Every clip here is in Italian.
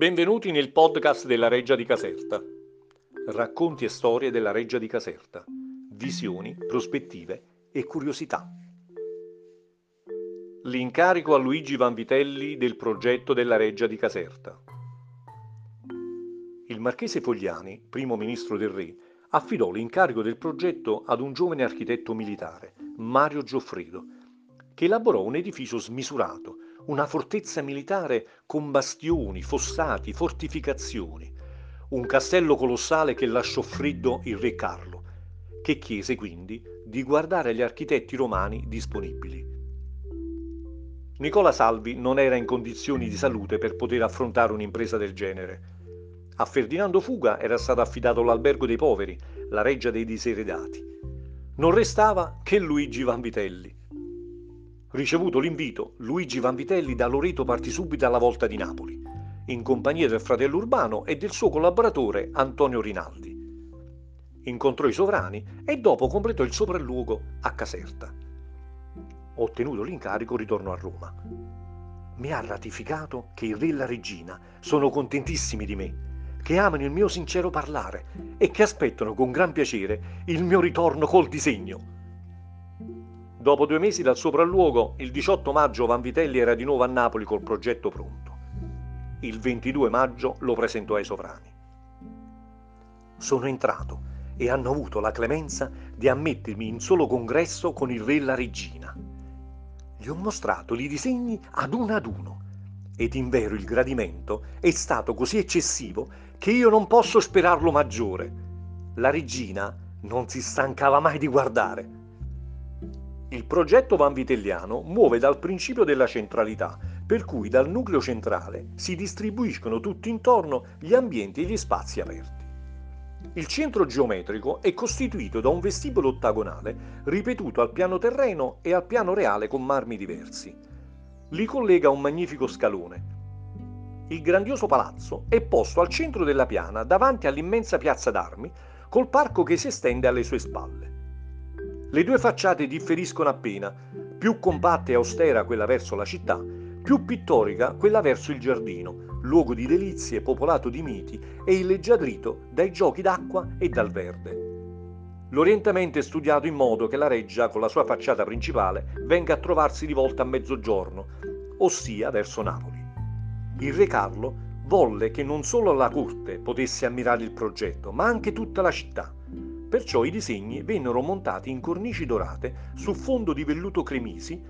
Benvenuti nel podcast della Reggia di Caserta. Racconti e storie della Reggia di Caserta. Visioni, prospettive e curiosità. L'incarico a Luigi Vanvitelli del progetto della Reggia di Caserta. Il marchese Fogliani, primo ministro del re, affidò l'incarico del progetto ad un giovane architetto militare, Mario Gioffredo, che elaborò un edificio smisurato, una fortezza militare con bastioni, fossati, fortificazioni, un castello colossale che lasciò freddo il re Carlo, che chiese quindi di guardare agli architetti romani disponibili. Nicola Salvi non era in condizioni di salute per poter affrontare un'impresa del genere. A Ferdinando Fuga era stato affidato l'albergo dei poveri, la reggia dei diseredati. Non restava che Luigi Vanvitelli. Ricevuto l'invito, Luigi Vanvitelli da Loreto partì subito alla volta di Napoli, in compagnia del fratello Urbano e del suo collaboratore Antonio Rinaldi. Incontrò i sovrani e dopo completò il sopralluogo a Caserta. Ottenuto l'incarico, ritornò a Roma. Mi ha ratificato che il re e la regina sono contentissimi di me, che amano il mio sincero parlare e che aspettano con gran piacere il mio ritorno col disegno. Dopo 2 mesi dal sopralluogo, il 18 maggio Vanvitelli era di nuovo a Napoli col progetto pronto. Il 22 maggio lo presentò ai sovrani. Sono entrato e hanno avuto la clemenza di ammettermi in solo congresso con il re e la regina. Gli ho mostrato i disegni ad uno ed invero il gradimento è stato così eccessivo che io non posso sperarlo maggiore. La regina non si stancava mai di guardare. Il progetto vanvitelliano muove dal principio della centralità, per cui dal nucleo centrale si distribuiscono tutti intorno gli ambienti e gli spazi aperti. Il centro geometrico è costituito da un vestibolo ottagonale ripetuto al piano terreno e al piano reale con marmi diversi. Li collega un magnifico scalone. Il grandioso palazzo è posto al centro della piana davanti all'immensa piazza d'armi col parco che si estende alle sue spalle. Le 2 facciate differiscono appena, più compatta e austera quella verso la città, più pittorica quella verso il giardino, luogo di delizie popolato di miti e illeggiadrito dai giochi d'acqua e dal verde. L'orientamento è studiato in modo che la reggia, con la sua facciata principale, venga a trovarsi di volta a mezzogiorno, ossia verso Napoli. Il re Carlo volle che non solo la corte potesse ammirare il progetto, ma anche tutta la città. Perciò i disegni vennero montati in cornici dorate su fondo di velluto cremisi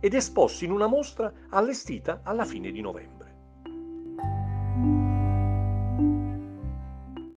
ed esposti in una mostra allestita alla fine di novembre.